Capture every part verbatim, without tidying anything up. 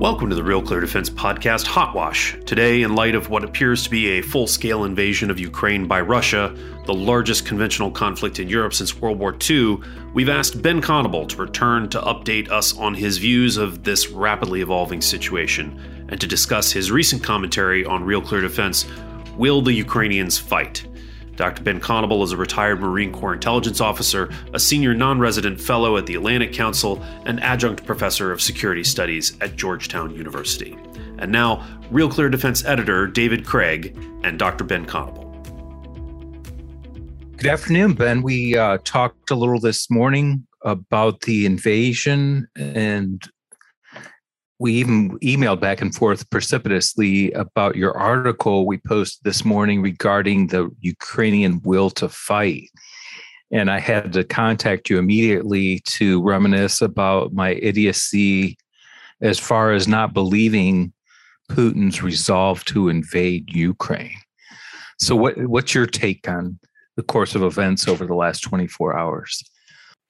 Welcome to the Real Clear Defense podcast, Hot Wash. Today, in light of what appears to be a full-scale invasion of Ukraine by Russia, the largest conventional conflict in Europe since World War Two, we've asked Ben Connable to return to update us on his views of this rapidly evolving situation and to discuss his recent commentary on Real Clear Defense, Will the Ukrainians Fight? Doctor Ben Connable is a retired Marine Corps intelligence officer, a senior non-resident fellow at the Atlantic Council, and adjunct professor of security studies at Georgetown University. And now, Real Clear Defense editor David Craig and Doctor Ben Connable. Good afternoon, Ben. We uh, talked a little this morning about the invasion, and we even emailed back and forth precipitously about your article we posted this morning regarding the Ukrainian will to fight. And I had to contact you immediately to reminisce about my idiocy as far as not believing Putin's resolve to invade Ukraine. So what, what's your take on the course of events over the last twenty-four hours?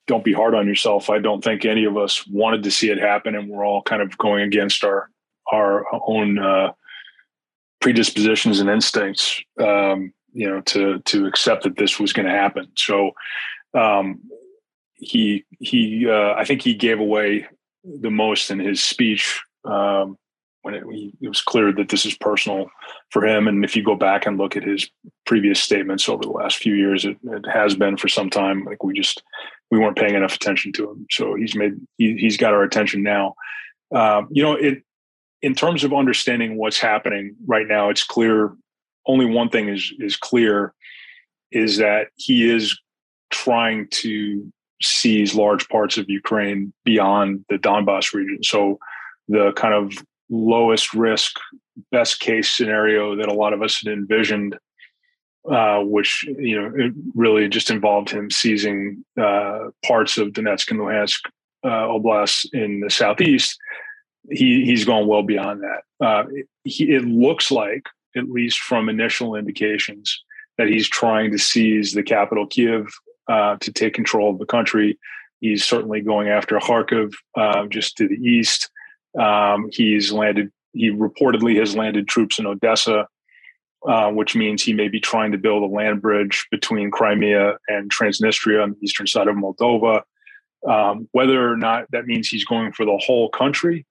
Don't be hard on yourself. I don't think any of us wanted to see it happen, and we're all kind of going against our our own uh, predispositions and instincts, um, you know, to to accept that this was going to happen. So um, he he, uh, I think he gave away the most in his speech um, when it, it was clear that this is personal for him. And if you go back and look at his previous statements over the last few years, it, it has been for some time. Like we just. We weren't paying enough attention to him, so he's made he, he's got our attention now. Um, you know, it in terms of understanding what's happening right now, it's clear. Only one thing is is clear is that he is trying to seize large parts of Ukraine beyond the Donbas region. So the kind of lowest risk, best case scenario that a lot of us had envisioned. Uh, which, you know, it really just involved him seizing uh, parts of Donetsk and Luhansk uh, Oblast in the southeast. He, he's gone well beyond that. Uh, he, it looks like, at least from initial indications, that he's trying to seize the capital, Kyiv, uh, to take control of the country. He's certainly going after Kharkiv, uh, just to the east. Um, he's landed. He reportedly has landed troops in Odessa. Uh, which means he may be trying to build a land bridge between Crimea and Transnistria on the eastern side of Moldova. Um, whether or not that means he's going for the whole country,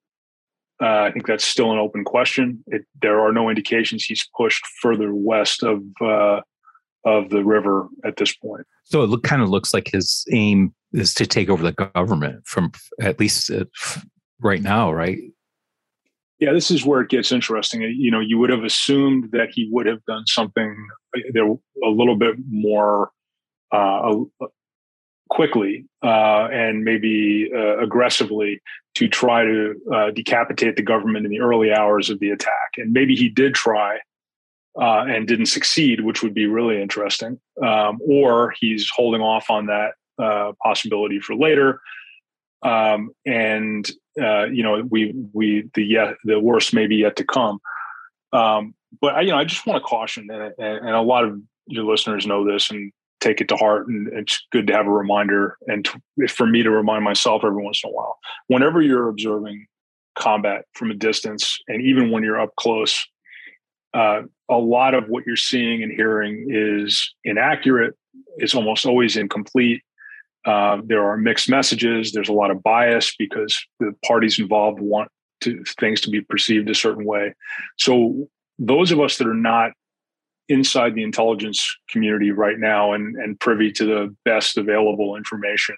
uh, I think that's still an open question. It, there are no indications he's pushed further west of uh, of the river at this point. So it look, kind of looks like his aim is to take over the government from at least uh, right now, right? Yeah, this is where it gets interesting. You know, you would have assumed that he would have done something there a little bit more uh, quickly uh, and maybe uh, aggressively to try to uh, decapitate the government in the early hours of the attack. And maybe he did try uh, and didn't succeed, which would be really interesting. Um, or he's holding off on that uh, possibility for later. Um, and, uh, you know, we, we, the, yeah, the worst may be yet to come. Um, but I, you know, I just want to caution, and, and a lot of your listeners know this and take it to heart. And it's good to have a reminder. And to, for me to remind myself every once in a while, whenever you're observing combat from a distance, and even when you're up close, uh, a lot of what you're seeing and hearing is inaccurate. It's almost always incomplete. Uh, there are mixed messages. There's a lot of bias because the parties involved want to, things to be perceived a certain way. So those of us that are not inside the intelligence community right now and, and privy to the best available information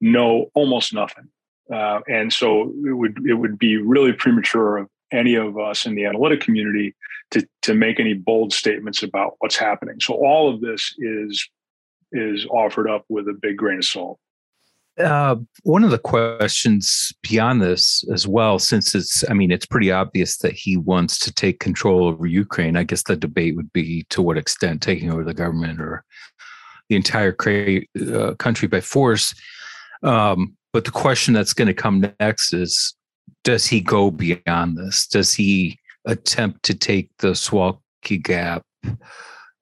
know almost nothing. Uh, and so it would it would be really premature of any of us in the analytic community to to make any bold statements about what's happening. So all of this is. is offered up with a big grain of salt. Uh, one of the questions beyond this as well, since it's, I mean, it's pretty obvious that he wants to take control over Ukraine. I guess the debate would be to what extent taking over the government or the entire uh, country by force. Um, but the question that's going to come next is, does he go beyond this? Does he attempt to take the Suwałki Gap,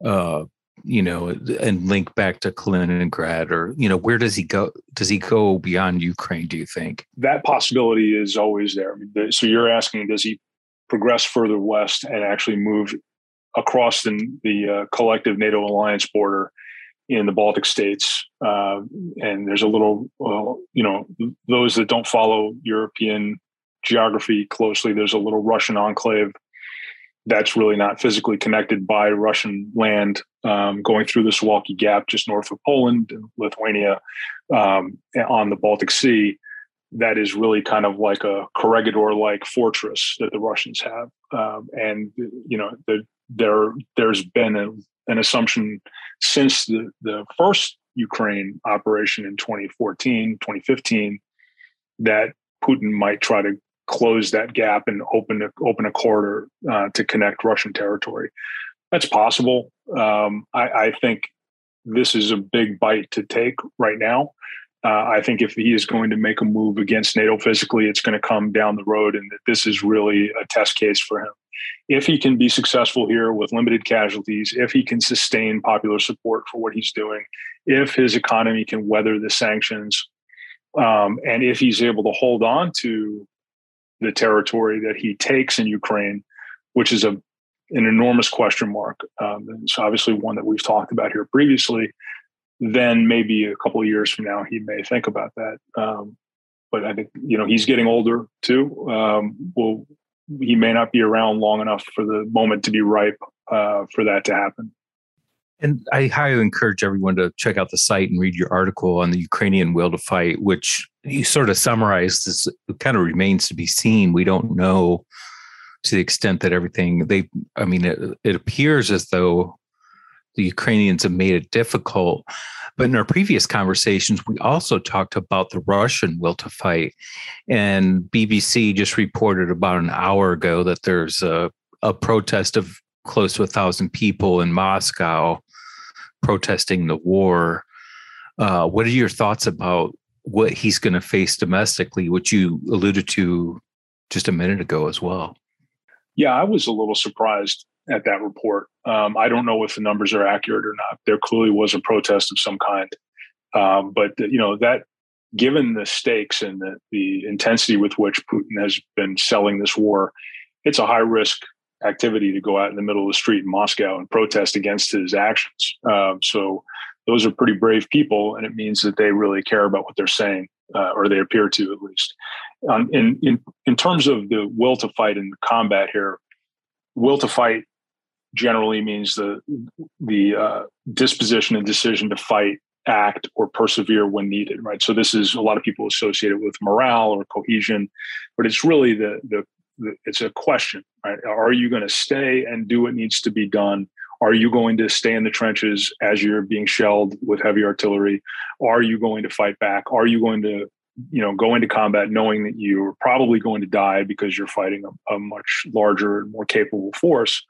uh, you know, and link back to Kaliningrad? Or, you know, where does he go? Does he go beyond Ukraine, do you think? That possibility is always there. So you're asking, does he progress further west and actually move across the, the uh, collective NATO alliance border in the Baltic states? Uh, and there's a little, uh, you know, those that don't follow European geography closely, there's a little Russian enclave that's really not physically connected by Russian land, um, going through the Suwałki Gap just north of Poland, Lithuania, um, on the Baltic Sea. That is really kind of like a Corregidor-like fortress that the Russians have. Um, and, you know, there, there there's been a, an assumption since the, the first Ukraine operation in twenty fourteen, twenty fifteen, that Putin might try to close that gap and open a, open a corridor uh, to connect Russian territory. That's possible. Um, I, I think this is a big bite to take right now. Uh, I think if he is going to make a move against NATO physically, it's going to come down the road, and that this is really a test case for him. If he can be successful here with limited casualties, if he can sustain popular support for what he's doing, if his economy can weather the sanctions, um, and if he's able to hold on to the territory that he takes in Ukraine, which is a, an enormous question mark. Um, and it's obviously one that we've talked about here previously. Then maybe a couple of years from now, he may think about that. Um, but I think, you know, he's getting older too. Um, well, he may not be around long enough for the moment to be ripe uh, for that to happen. And I highly encourage everyone to check out the site and read your article on the Ukrainian will to fight, which you sort of summarized. This kind of remains to be seen. We don't know to the extent that everything they, I mean, it, it appears as though the Ukrainians have made it difficult. But in our previous conversations, we also talked about the Russian will to fight. And B B C just reported about an hour ago that there's a, a protest of close to a thousand people in Moscow protesting the war. Uh, what are your thoughts about what he's going to face domestically, which you alluded to just a minute ago as well? Yeah, I was a little surprised at that report. Um, I don't know if the numbers are accurate or not. There clearly was a protest of some kind. Um, but, you know, that given the stakes and the, the intensity with which Putin has been selling this war, it's a high risk activity to go out in the middle of the street in Moscow and protest against his actions. Um, so those are pretty brave people, and it means that they really care about what they're saying, uh, or they appear to at least. Um, in, in, in terms of the will to fight and combat here, will to fight generally means the the uh, disposition and decision to fight, act, or persevere when needed, right? So this is a lot of people associated with morale or cohesion, but it's really the the, the it's a question, right? Are you going to stay and do what needs to be done? Are you going to stay in the trenches as you're being shelled with heavy artillery? Are you going to fight back? Are you going to, you know, go into combat knowing that you're probably going to die because you're fighting a, a much larger and more capable force?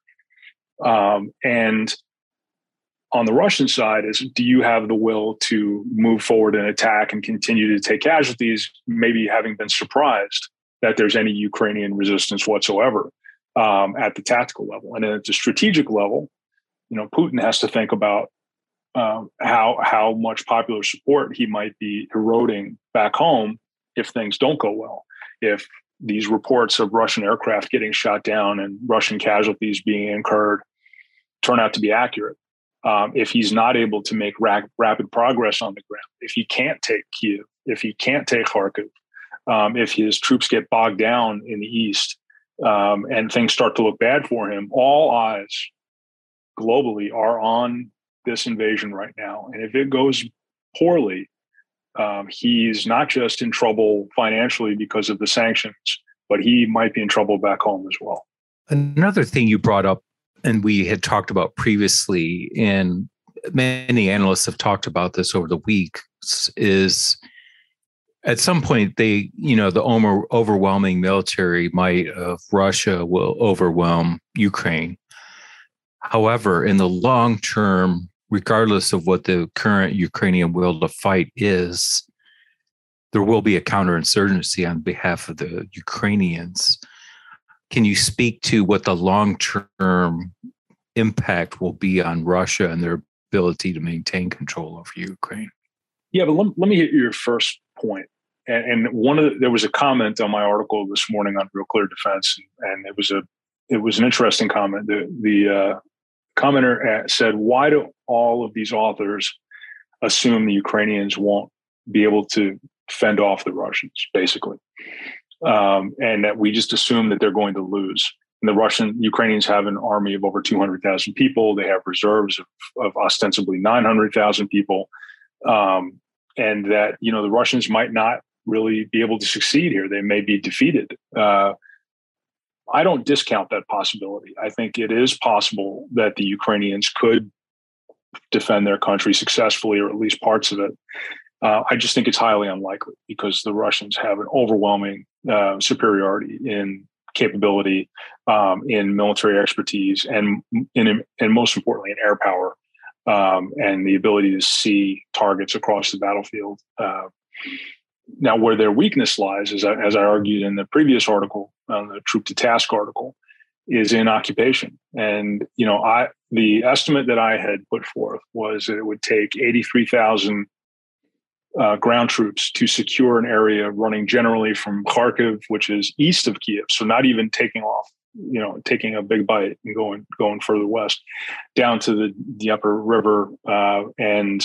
Um, and on the Russian side is, do you have the will to move forward and attack and continue to take casualties, maybe having been surprised that there's any Ukrainian resistance whatsoever um, at the tactical level? And then at the strategic level, you know, Putin has to think about uh, how how much popular support he might be eroding back home if things don't go well. If these reports of Russian aircraft getting shot down and Russian casualties being incurred turn out to be accurate. Um, if he's not able to make ra- rapid progress on the ground, if he can't take Kyiv, if he can't take Kharkiv, um, if his troops get bogged down in the east um, and things start to look bad for him, all eyes globally are on this invasion right now. And if it goes poorly, Um, he's not just in trouble financially because of the sanctions, but he might be in trouble back home as well. Another thing you brought up, and we had talked about previously, and many analysts have talked about this over the weeks, is at some point they, you know, the overwhelming military might of Russia will overwhelm Ukraine. However, in the long term, regardless of what the current Ukrainian will to fight is, there will be a counterinsurgency on behalf of the Ukrainians. Can you speak to what the long-term impact will be on Russia and their ability to maintain control over Ukraine. Yeah, but let, let me hit your first point. And, and one of the, there was a comment on my article this morning on Real Clear Defense, and it was a it was an interesting comment. The the uh, commenter said, "Why do all of these authors assume the Ukrainians won't be able to fend off the Russians, basically, um, and that we just assume that they're going to lose?" And the Russian Ukrainians have an army of over two hundred thousand people. They have reserves of, of ostensibly nine hundred thousand people. Um, and that, you know, the Russians might not really be able to succeed here. They may be defeated. Uh, I don't discount that possibility. I think it is possible that the Ukrainians could defend their country successfully, or at least parts of it. Uh, I just think it's highly unlikely because the Russians have an overwhelming uh, superiority in capability, um, in military expertise, and in, and most importantly, in air power, um, and the ability to see targets across the battlefield. Uh, now, where their weakness lies, as I, as I argued in the previous article, on the troop to task article, is in occupation. And you know, I the estimate that I had put forth was that it would take eighty-three thousand Uh, ground troops to secure an area running generally from Kharkiv, which is east of Kyiv, so not even taking off, you know, taking a big bite and going going further west, down to the, the upper river, uh, and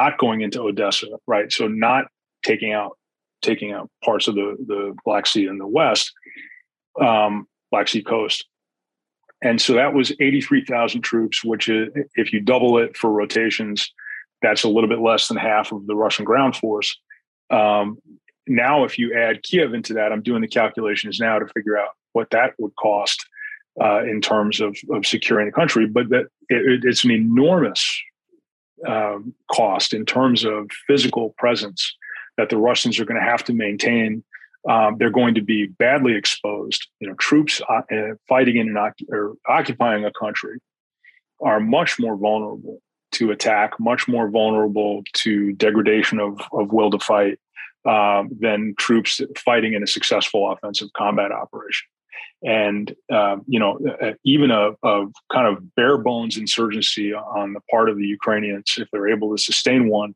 not going into Odessa, right? So not taking out taking out parts of the, the Black Sea in the west, um, Black Sea coast. And so that was eighty-three thousand troops, which is, if you double it for rotations, that's a little bit less than half of the Russian ground force. Um, now, if you add Kyiv into that, I'm doing the calculations now to figure out what that would cost uh, in terms of, of securing the country. But that it, it's an enormous um, cost in terms of physical presence that the Russians are going to have to maintain. Um, they're going to be badly exposed. You know, troops uh, fighting in an, or occupying a country are much more vulnerable to attack, much more vulnerable to degradation of, of will to fight um, than troops fighting in a successful offensive combat operation. And, uh, you know, even a, a kind of bare bones insurgency on the part of the Ukrainians, if they're able to sustain one,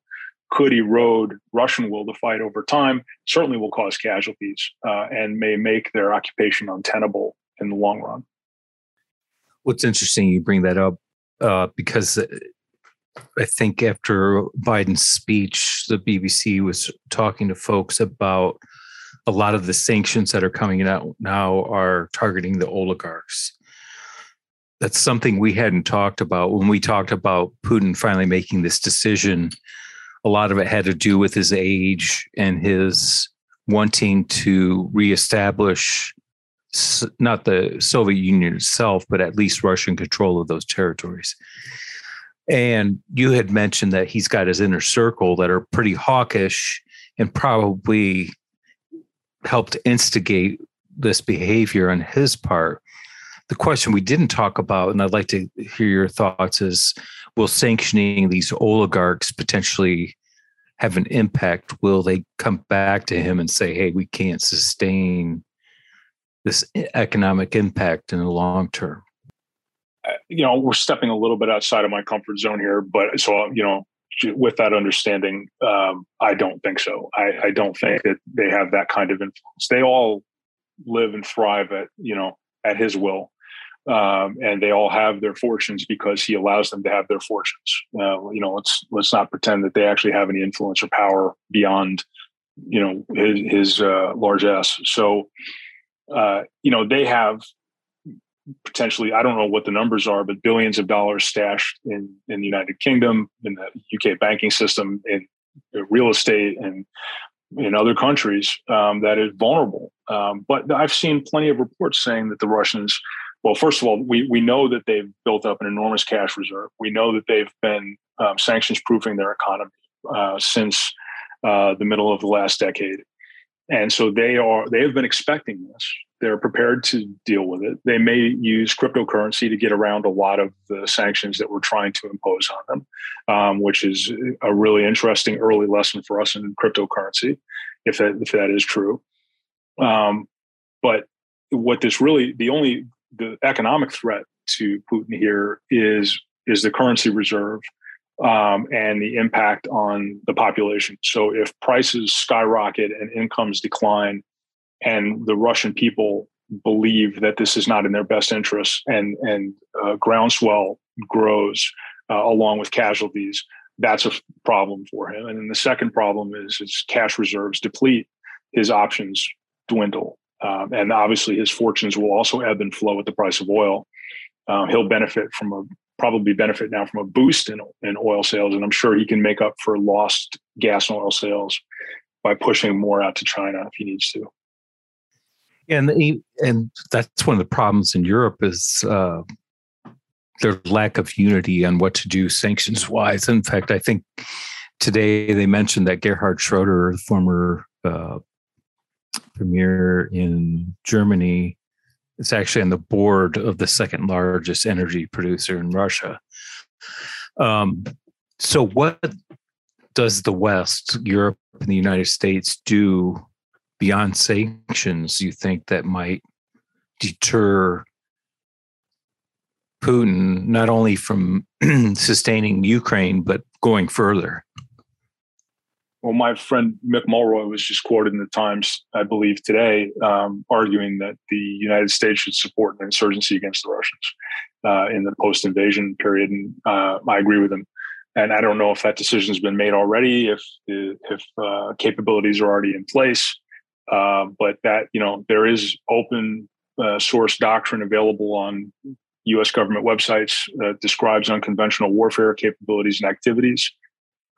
could erode Russian will to fight over time, certainly will cause casualties uh, and may make their occupation untenable in the long run. What's interesting, you bring that up uh, because... I think after Biden's speech, the B B C was talking to folks about a lot of the sanctions that are coming out now are targeting the oligarchs. That's something we hadn't talked about. When we talked about Putin finally making this decision, a lot of it had to do with his age and his wanting to reestablish not the Soviet Union itself, but at least Russian control of those territories. And you had mentioned that he's got his inner circle that are pretty hawkish and probably helped instigate this behavior on his part. The question we didn't talk about, and I'd like to hear your thoughts, is will sanctioning these oligarchs potentially have an impact? Will they come back to him and say, hey, we can't sustain this economic impact in the long term? You know, we're stepping a little bit outside of my comfort zone here, but so, you know, with that understanding, um, I don't think so. I, I don't think that they have that kind of influence. They all live and thrive at, you know, at his will. Um, and they all have their fortunes because he allows them to have their fortunes. Uh, you know, let's, let's not pretend that they actually have any influence or power beyond, you know, his, his uh, largesse. So, uh, you know, they have, potentially, I don't know what the numbers are, but billions of dollars stashed in, in the United Kingdom, in the U K banking system, in real estate, and in other countries um, that is vulnerable. Um, but I've seen plenty of reports saying that the Russians, well, first of all, we we know that they've built up an enormous cash reserve. We know that they've been um, sanctions proofing their economy uh, since uh, the middle of the last decade. And so they are, they have been expecting this. They're prepared to deal with it. They may use cryptocurrency to get around a lot of the sanctions that we're trying to impose on them, um, which is a really interesting early lesson for us in cryptocurrency, if that, if that is true. Um, but what this really, the only, the economic threat to Putin here is, is the currency reserve um, and the impact on the population. So if prices skyrocket and incomes decline, and the Russian people believe that this is not in their best interest, and and uh, groundswell grows uh, along with casualties, that's a problem for him. And then the second problem is his cash reserves deplete, his options dwindle. Um, and obviously his fortunes will also ebb and flow with the price of oil. Uh, he'll benefit from a probably benefit now from a boost in, in oil sales. And I'm sure he can make up for lost gas and oil sales by pushing more out to China if he needs to. And the, and that's one of the problems in Europe is uh, their lack of unity on what to do sanctions-wise. In fact, I think today they mentioned that Gerhard Schroeder, the former uh, premier in Germany, is actually on the board of the second largest energy producer in Russia. Um, so what does the West, Europe, and the United States do beyond sanctions, you think, that might deter Putin not only from sustaining Ukraine, but going further? Well, my friend Mick Mulroy was just quoted in the Times, I believe, today, um, arguing that the United States should support an insurgency against the Russians uh, in the post-invasion period. And uh, I agree with him. And I don't know if that decision has been made already, if if uh, capabilities are already in place. Uh, but that, you know, there is open uh, source doctrine available on U S government websites that describes unconventional warfare capabilities and activities.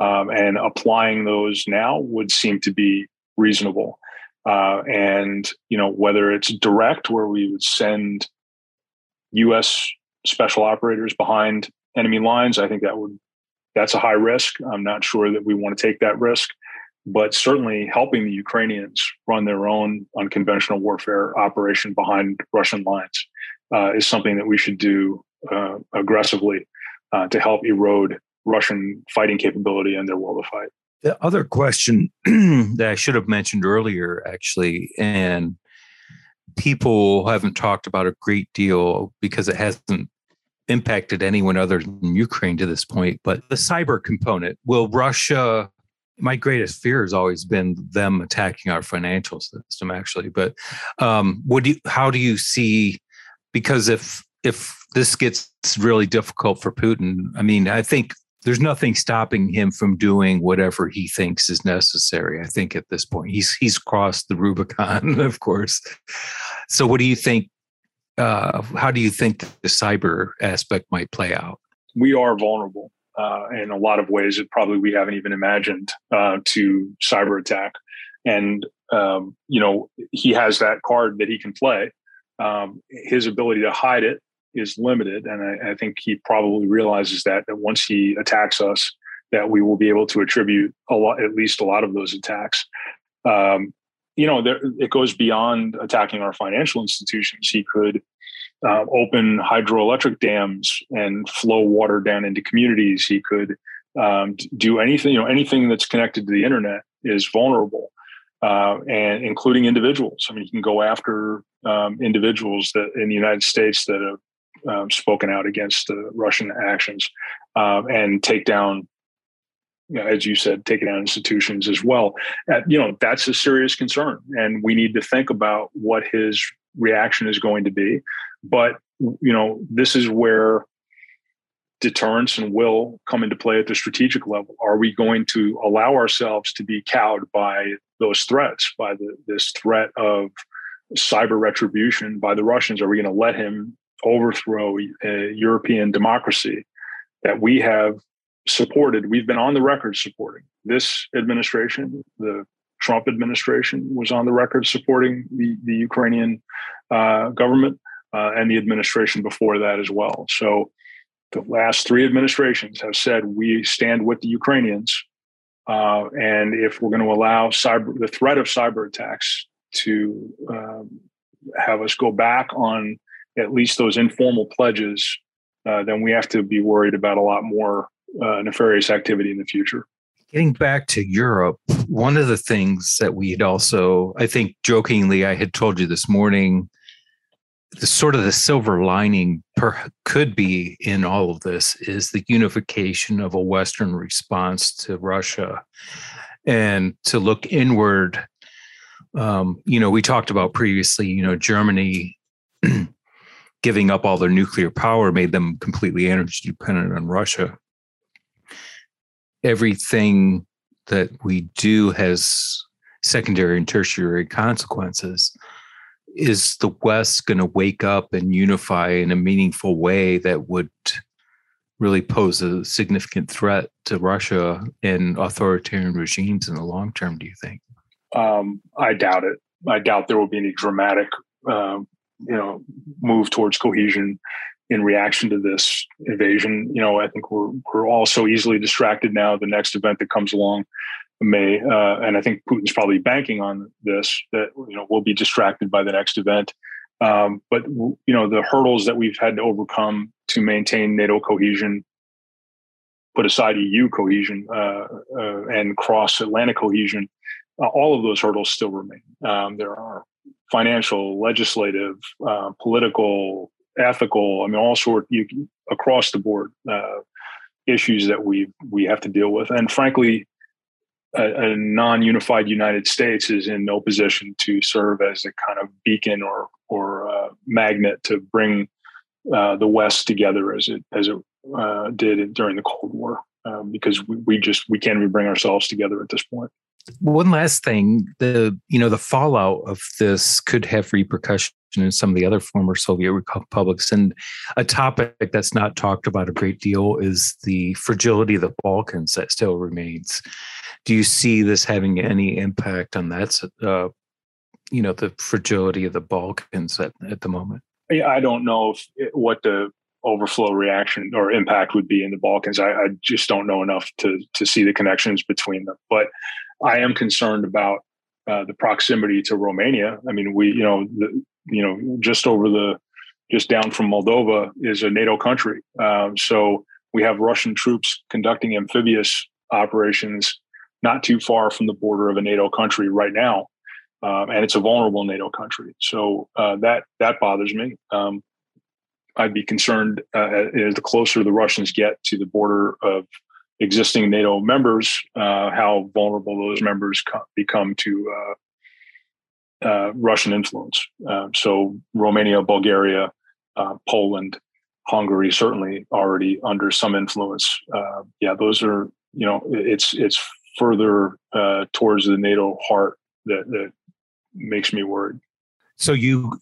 Um, and applying those now would seem to be reasonable. Uh, and, you know, whether it's direct, where we would send U S special operators behind enemy lines, I think that would, that's a high risk. I'm not sure that we want to take that risk. But certainly helping the Ukrainians run their own unconventional warfare operation behind Russian lines uh, is something that we should do uh, aggressively uh, to help erode Russian fighting capability and their will to fight. The other question that I should have mentioned earlier, actually, and people haven't talked about a great deal because it hasn't impacted anyone other than Ukraine to this point, but the cyber component. Will Russia... My greatest fear has always been them attacking our financial system, actually. But um, what do you, how do you see? Because if if this gets really difficult for Putin, I mean, I think there's nothing stopping him from doing whatever he thinks is necessary. I think at this point, he's he's crossed the Rubicon, of course. So, what do you think? Uh, how do you think the cyber aspect might play out? We are vulnerable. Uh, in a lot of ways that probably we haven't even imagined uh, to cyber attack. And, um, you know, he has that card that he can play. Um, his ability to hide it is limited. And I, I think he probably realizes that, that once he attacks us, that we will be able to attribute a lot, at least a lot of those attacks. Um, you know, there, it goes beyond attacking our financial institutions. He could Uh, open hydroelectric dams and flow water down into communities. He could um, do anything, you know, anything that's connected to the internet is vulnerable, uh, and including individuals. I mean, he can go after um, individuals that in the United States that have um, spoken out against the Russian actions uh, and take down, you know, as you said, take down institutions as well. Uh, you know, that's a serious concern, and we need to think about what his reaction is going to be. But, you know, this is where deterrence and will come into play at the strategic level. Are we going to allow ourselves to be cowed by those threats, by the, this threat of cyber retribution by the Russians? Are we going to let him overthrow a European democracy that we have supported? We've been on the record supporting this administration. The Trump administration was on the record supporting the, the Ukrainian uh, government. Uh, and the administration before that as well. So the last three administrations have said we stand with the Ukrainians. Uh, and if we're going to allow cyber, the threat of cyber attacks to um, have us go back on at least those informal pledges, uh, then we have to be worried about a lot more uh, nefarious activity in the future. Getting back to Europe, one of the things that we had also, I think jokingly, I had told you this morning, the sort of the silver lining per, could be in all of this is the unification of a Western response to Russia, and to look inward. Um, you know, we talked about previously, you know, Germany giving up all their nuclear power made them completely energy dependent on Russia. Everything that we do has secondary and tertiary consequences. Is the West going to wake up and unify in a meaningful way that would really pose a significant threat to Russia and authoritarian regimes in the long term, do you think? Um, I doubt it. I doubt there will be any dramatic uh, you know, move towards cohesion in reaction to this invasion. You know, I think we're we're all so easily distracted now. The next event that comes along may, uh, and I think Putin's probably banking on this, that, you know, we'll be distracted by the next event. Um, but, you know, the hurdles that we've had to overcome to maintain NATO cohesion, put aside E U cohesion, uh, uh, and cross-Atlantic cohesion, uh, all of those hurdles still remain. Um, there are financial, legislative, uh, political, ethical, I mean, all sort you, across the board uh, issues that we we have to deal with. And frankly, a, a non-unified United States is in no position to serve as a kind of beacon or or uh, magnet to bring uh, the West together as it as it uh, did during the Cold War, um, because we, we just we can't even bring ourselves together at this point. One last thing, the you know the fallout of this could have repercussions in some of the other former Soviet republics, and a topic that's not talked about a great deal is the fragility of the Balkans that still remains. Do you see this having any impact on that? Uh, you know, the fragility of the Balkans at, at the moment. I don't know if it, what the overflow reaction or impact would be in the Balkans. I, I just don't know enough to to see the connections between them, but I am concerned about uh, the proximity to Romania. I mean, we, you know, the, you know, just over the, just down from Moldova is a NATO country. Um, so we have Russian troops conducting amphibious operations not too far from the border of a NATO country right now, um, and it's a vulnerable NATO country. So uh, that that bothers me. Um, I'd be concerned uh, as the closer the Russians get to the border of existing NATO members, uh, how vulnerable those members co- become to uh, uh, Russian influence. Uh, so Romania, Bulgaria, uh, Poland, Hungary certainly already under some influence. Uh, yeah, those are, you know, it's it's further uh, towards the NATO heart that, that makes me worried. So you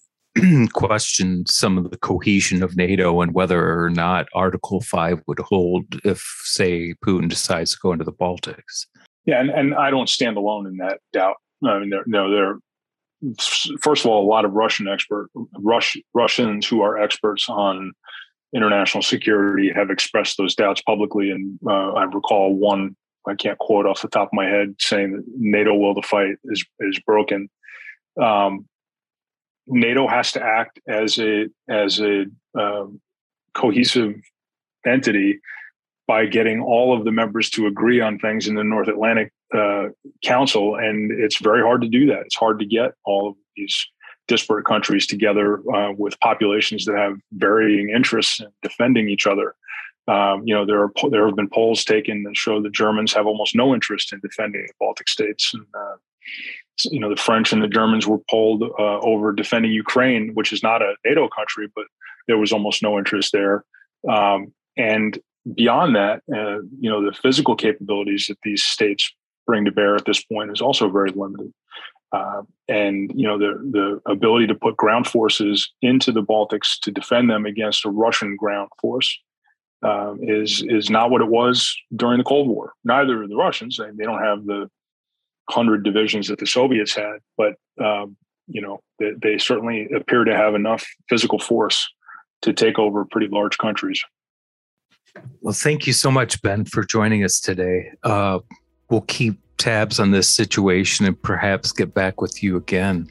question some of the cohesion of NATO and whether or not Article five would hold if, say, Putin decides to go into the Baltics. Yeah, and, and I don't stand alone in that doubt. I mean, there, no, there. First of all, a lot of Russian expert Rush, Russians who are experts on international security have expressed those doubts publicly, and uh, I recall one I can't quote off the top of my head saying that NATO will to fight is is broken. Um, NATO has to act as a as a um, cohesive entity by getting all of the members to agree on things in the North Atlantic uh, Council, and it's very hard to do that. It's hard to get all of these disparate countries together uh, with populations that have varying interests in defending each other. Um, you know, there are there have been polls taken that show the Germans have almost no interest in defending the Baltic states, and uh, you know, the French and the Germans were polled uh, over defending Ukraine, which is not a NATO country, but there was almost no interest there. Um, and beyond that, uh, you know, the physical capabilities that these states bring to bear at this point is also very limited. Uh, and, you know, the, the ability to put ground forces into the Baltics to defend them against a Russian ground force uh, is is not what it was during the Cold War. Neither are the Russians. They, they don't have the hundred divisions that the Soviets had, but um, you know they, they certainly appear to have enough physical force to take over pretty large countries. Well, thank you so much, Ben, for joining us today. Uh, we'll keep tabs on this situation and perhaps get back with you again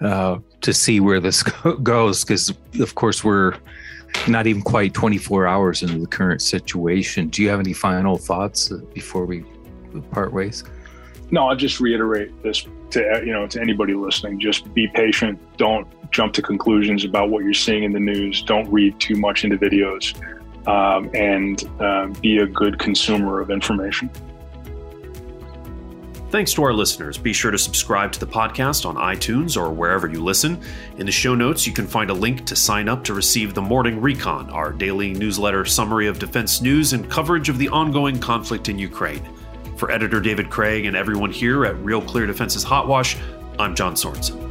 uh, to see where this goes, because of course we're not even quite twenty-four hours into the current situation. Do you have any final thoughts before we part ways? No, I'll just reiterate this to, you know, to anybody listening. Just be patient. Don't jump to conclusions about what you're seeing in the news. Don't read too much into videos, um, and uh, be a good consumer of information. Thanks to our listeners. Be sure to subscribe to the podcast on iTunes or wherever you listen. In the show notes, you can find a link to sign up to receive the Morning Recon, our daily newsletter summary of defense news and coverage of the ongoing conflict in Ukraine. For editor David Craig and everyone here at Real Clear Defense's Hot Wash, I'm John Sorensen.